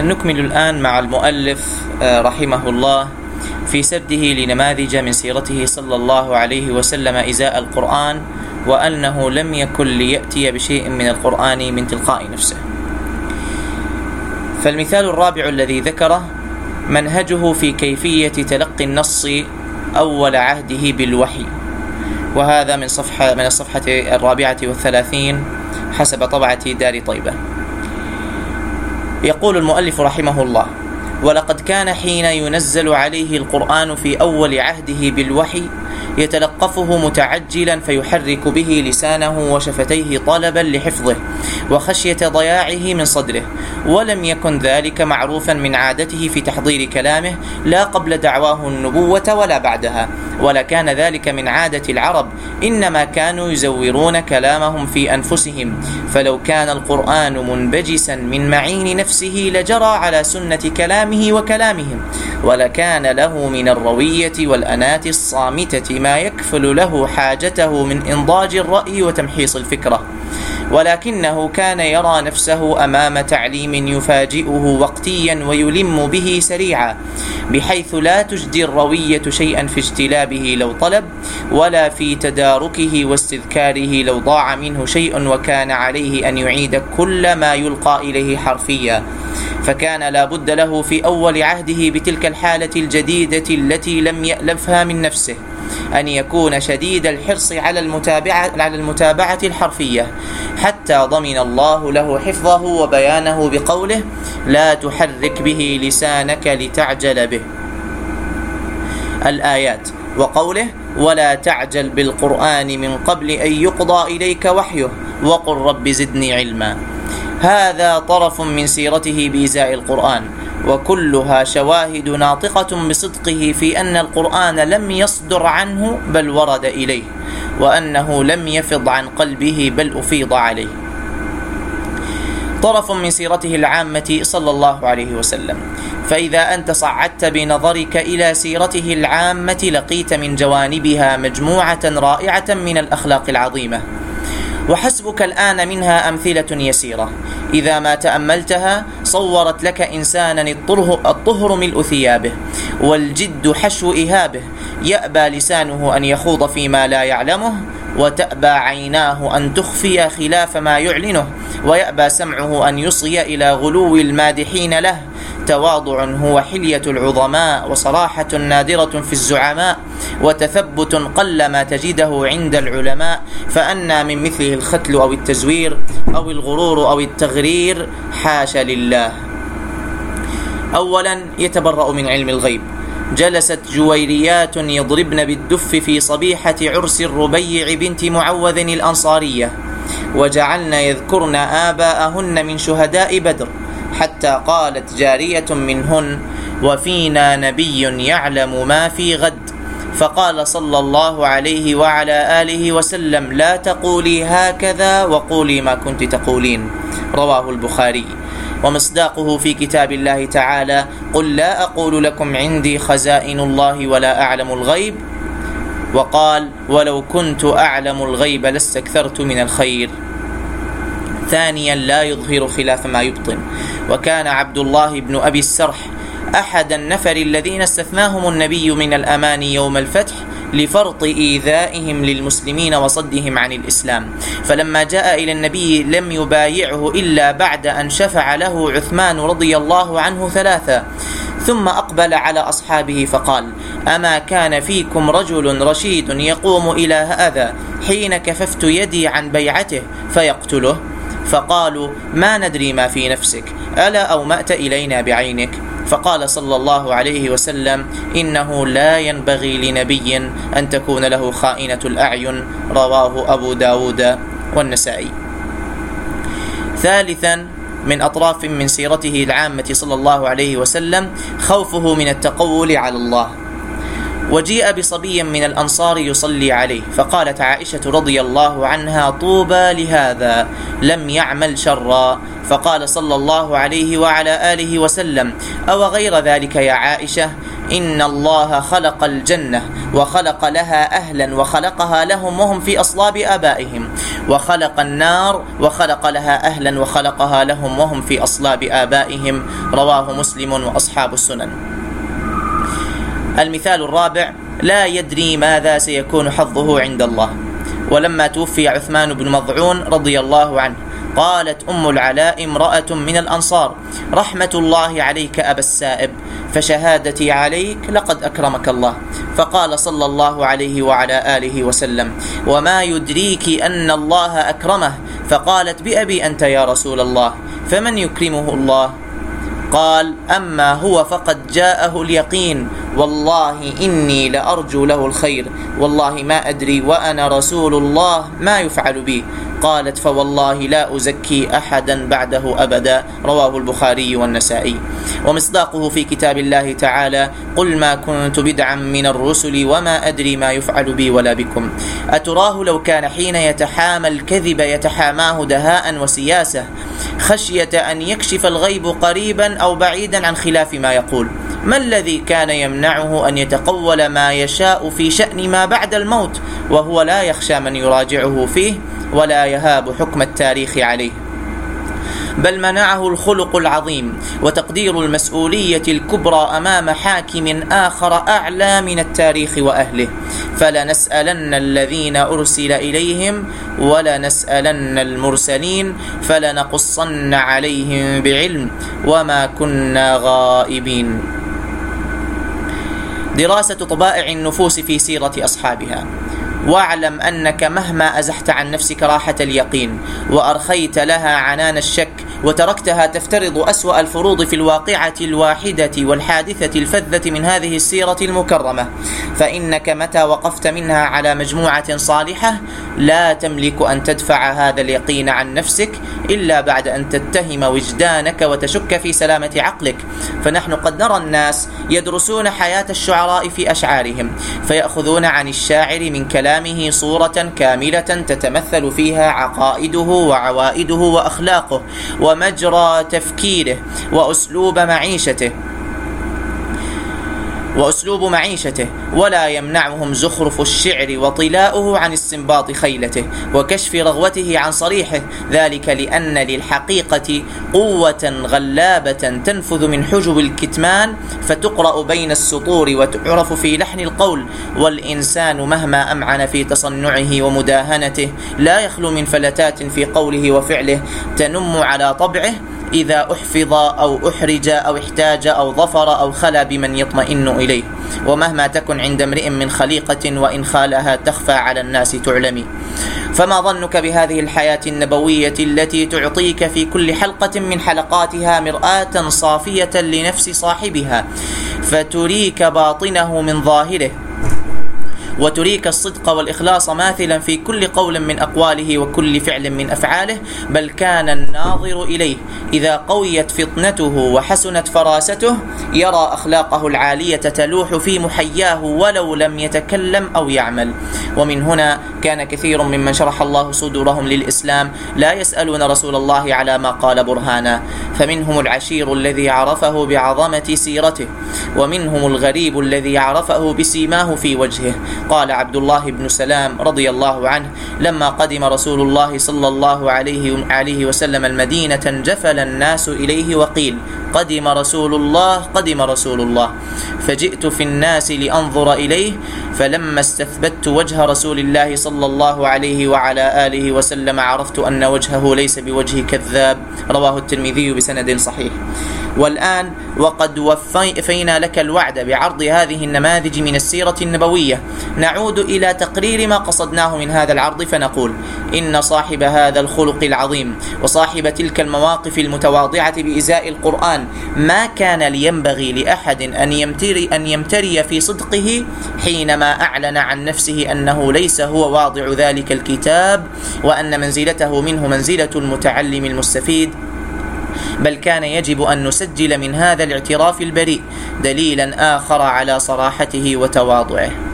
نكمل الآن مع المؤلف رحمه الله في سرده لنماذج من سيرته صلى الله عليه وسلم إزاء القرآن، وأنه لم يكن ليأتي بشيء من القرآن من تلقاء نفسه. فالمثال الرابع الذي ذكره منهجه في كيفية تلقي النص أول عهده بالوحي، وهذا من الصفحة 34 حسب طبعة دار طيبة. يقول المؤلف رحمه الله: ولقد كان حين ينزل عليه القرآن في أول عهده بالوحي يتلقفه متعجلا، فيحرك به لسانه وشفتيه طلبا لحفظه وخشية ضياعه من صدره، ولم يكن ذلك معروفا من عادته في تحضير كلامه لا قبل دعواه النبوة ولا بعدها، ولا كان ذلك من عادة العرب، إنما كانوا يزورون كلامهم في أنفسهم، فلو كان القرآن منبجسا من معين نفسه لجرى على سنة كلامه وكلامهم، ولكان له من الروية والأنات الصامتة ما يكفل له حاجته من إنضاج الرأي وتمحيص الفكرة، ولكنه كان يرى نفسه أمام تعليم يفاجئه وقتيا ويلم به سريعا، بحيث لا تجدي الروية شيئا في اجتلابه لو طلب، ولا في تداركه واستذكاره لو ضاع منه شيء، وكان عليه أن يعيد كل ما يلقى إليه حرفيا، فكان لا بد له في أول عهده بتلك الحالة الجديدة التي لم يألفها من نفسه أن يكون شديد الحرص على المتابعة الحرفية، حتى ضمن الله له حفظه وبيانه بقوله: لا تحرك به لسانك لتعجل به، الآيات، وقوله: ولا تعجل بالقرآن من قبل أن يقضى إليك وحيه وقل رب زدني علما. هذا طرف من سيرته بإزاء القرآن، وكلها شواهد ناطقة بصدقه في أن القرآن لم يصدر عنه بل ورد إليه، وأنه لم يفض عن قلبه بل أفيض عليه. طرف من سيرته العامة صلى الله عليه وسلم، فإذا أنت صعدت بنظرك إلى سيرته العامة لقيت من جوانبها مجموعة رائعة من الأخلاق العظيمة، وحسبك الآن منها أمثلة يسيرة إذا ما تأملتها صورت لك إنسانا الطهر ملء ثيابه والجد حشو إهابه، يأبى لسانه أن يخوض فيما لا يعلمه، وتأبى عيناه أن تخفي خلاف ما يعلنه، ويأبى سمعه أن يصغي إلى غلو المادحين له، تواضع هو حلية العظماء، وصراحة نادرة في الزعماء، وتثبت قلما تجده عند العلماء، فأنى من مثله الختل أو التزوير أو الغرور أو التغرير، حاشا لله. أولا يتبرأ من علم الغيب، جلست جويريات يضربن بالدف في صبيحة عرس الربيع بنت معوذ الأنصارية، وجعلن يذكرن آباءهن من شهداء بدر، حتى قالت جارية منهن: وفينا نبي يعلم ما في غد، فقال صلى الله عليه وعلى آله وسلم: لا تقولي هكذا وقولي ما كنت تقولين، رواه البخاري. ومصداقه في كتاب الله تعالى: قل لا أقول لكم عندي خزائن الله ولا أعلم الغيب، وقال: ولو كنت أعلم الغيب لاستكثرت من الخير. ثانيا لا يظهر خلاف ما يبطن، وكان عبد الله بن أبي السرح أحد النفر الذين استثناهم النبي من الأماني يوم الفتح لفرط إيذائهم للمسلمين وصدهم عن الإسلام، فلما جاء إلى النبي لم يبايعه إلا بعد أن شفع له عثمان رضي الله عنه ثلاثة، ثم أقبل على أصحابه فقال: أما كان فيكم رجل رشيد يقوم إلى هذا حين كففت يدي عن بيعته فيقتله؟ فقالوا: ما ندري ما في نفسك، ألا أومأت إلينا بعينك؟ فقال صلى الله عليه وسلم: إنه لا ينبغي لنبي أن تكون له خائنة الأعين، رواه أبو داود والنسائي. ثالثا من أطراف من سيرته العامة صلى الله عليه وسلم خوفه من التقول على الله. وجيء بصبي من الأنصار يصلي عليه، فقالت عائشة رضي الله عنها: طوبى لهذا لم يعمل شرا، فقال صلى الله عليه وعلى آله وسلم: أو غير ذلك يا عائشة، إن الله خلق الجنة وخلق لها أهلا وخلقها لهم وهم في أصلاب آبائهم، وخلق النار وخلق لها أهلا وخلقها لهم وهم في أصلاب آبائهم، رواه مسلم وأصحاب السنن. المثال الرابع: لا يدري ماذا سيكون حظه عند الله. ولما توفي عثمان بن مضعون رضي الله عنه قالت أم العلاء امرأة من الأنصار: رحمة الله عليك أبا السائب، فشهادتي عليك لقد أكرمك الله. فقال صلى الله عليه وعلى آله وسلم: وما يدريك أن الله أكرمه؟ فقالت: بأبي أنت يا رسول الله، فمن يكرمه الله؟ قال: أما هو فقد جاءه اليقين، والله إني لأرجو له الخير، والله ما أدري وأنا رسول الله ما يفعل بي. قالت: فوالله لا أزكي أحدا بعده أبدا، رواه البخاري والنسائي. ومصداقه في كتاب الله تعالى: قل ما كنت بدعا من الرسل وما أدري ما يفعل بي ولا بكم. أتراه لو كان حين يتحامى الكذب يتحاماه دهاء وسياسة، خشية أن يكشف الغيب قريبا أو بعيدا عن خلاف ما يقول. ما الذي كان يمنعه أن يتقول ما يشاء في شأن ما بعد الموت وهو لا يخشى من يراجعه فيه ولا يهاب حكم التاريخ عليه؟ بل منعه الخلق العظيم وتقدير المسؤولية الكبرى أمام حاكم آخر أعلى من التاريخ وأهله. فلنسألن الذين أرسل إليهم ولنسألن المرسلين فلنقصن عليهم بعلم وما كنا غائبين. دراسة طبائع النفوس في سيرة أصحابها. واعلم أنك مهما أزحت عن نفسك راحة اليقين وأرخيت لها عنان الشك وتركتها تفترض أسوأ الفروض في الواقعة الواحدة والحادثة الفذة من هذه السيرة المكرمة، فإنك متى وقفت منها على مجموعة صالحة لا تملك أن تدفع هذا اليقين عن نفسك إلا بعد أن تتهم وجدانك وتشك في سلامة عقلك. فنحن قد نرى الناس يدرسون حياة الشعراء في أشعارهم فيأخذون عن الشاعر من كلامه صورة كاملة تتمثل فيها عقائده وعوائده وأخلاقه ومجرى تفكيره وأسلوب معيشته، ولا يمنعهم زخرف الشعر وطلاؤه عن استنباط خيلته وكشف رغوته عن صريحه، ذلك لأن للحقيقة قوة غلابة تنفذ من حجب الكتمان فتقرأ بين السطور وتعرف في لحن القول. والإنسان مهما أمعن في تصنعه ومداهنته لا يخلو من فلتات في قوله وفعله تنم على طبعه إذا أحفظ أو أحرج أو احتاج أو ظفر أو خلا بمن يطمئن إليه. ومهما تكن عند امرئ من خليقة وإن خالها تخفى على الناس تعلمي. فما ظنك بهذه الحياة النبوية التي تعطيك في كل حلقة من حلقاتها مرآة صافية لنفس صاحبها فتريك باطنه من ظاهره وتريك الصدق والإخلاص ماثلا في كل قول من أقواله وكل فعل من أفعاله؟ بل كان الناظر إليه إذا قويت فطنته وحسنت فراسته يرى أخلاقه العالية تلوح في محياه ولو لم يتكلم أو يعمل. ومن هنا كان كثير ممن شرح الله صدورهم للإسلام لا يسألون رسول الله على ما قال برهانا، فمنهم العشير الذي عرفه بعظمة سيرته، ومنهم الغريب الذي عرفه بسيماه في وجهه. قال عبد الله بن سلام رضي الله عنه: لما قدم رسول الله صلى الله عليه وسلم المدينة انجفل الناس إليه وقيل: قدم رسول الله قدم رسول الله، فجئت في الناس لأنظر إليه، فلما استثبت وجه رسول الله صلى الله عليه وعلى آله وسلم عرفت أن وجهه ليس بوجه كذاب، رواه الترمذي بسند صحيح. والآن وقد وفينا لك الوعد بعرض هذه النماذج من السيرة النبوية، نعود إلى تقرير ما قصدناه من هذا العرض فنقول: إن صاحب هذا الخلق العظيم وصاحب تلك المواقف المتواضعة بإزاء القرآن ما كان لينبغي لأحد أن يمتري في صدقه حينما أعلن عن نفسه أنه ليس هو واضع ذلك الكتاب وأن منزلته منه منزلة المتعلم المستفيد، بل كان يجب أن نسجل من هذا الاعتراف البريء دليلا آخر على صراحته وتواضعه.